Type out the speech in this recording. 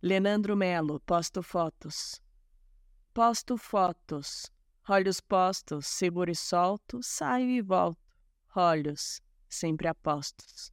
Lenandro Melo, Posto Fotos. Posto fotos, olhos postos, seguro e solto, saio e volto, olhos sempre apostos.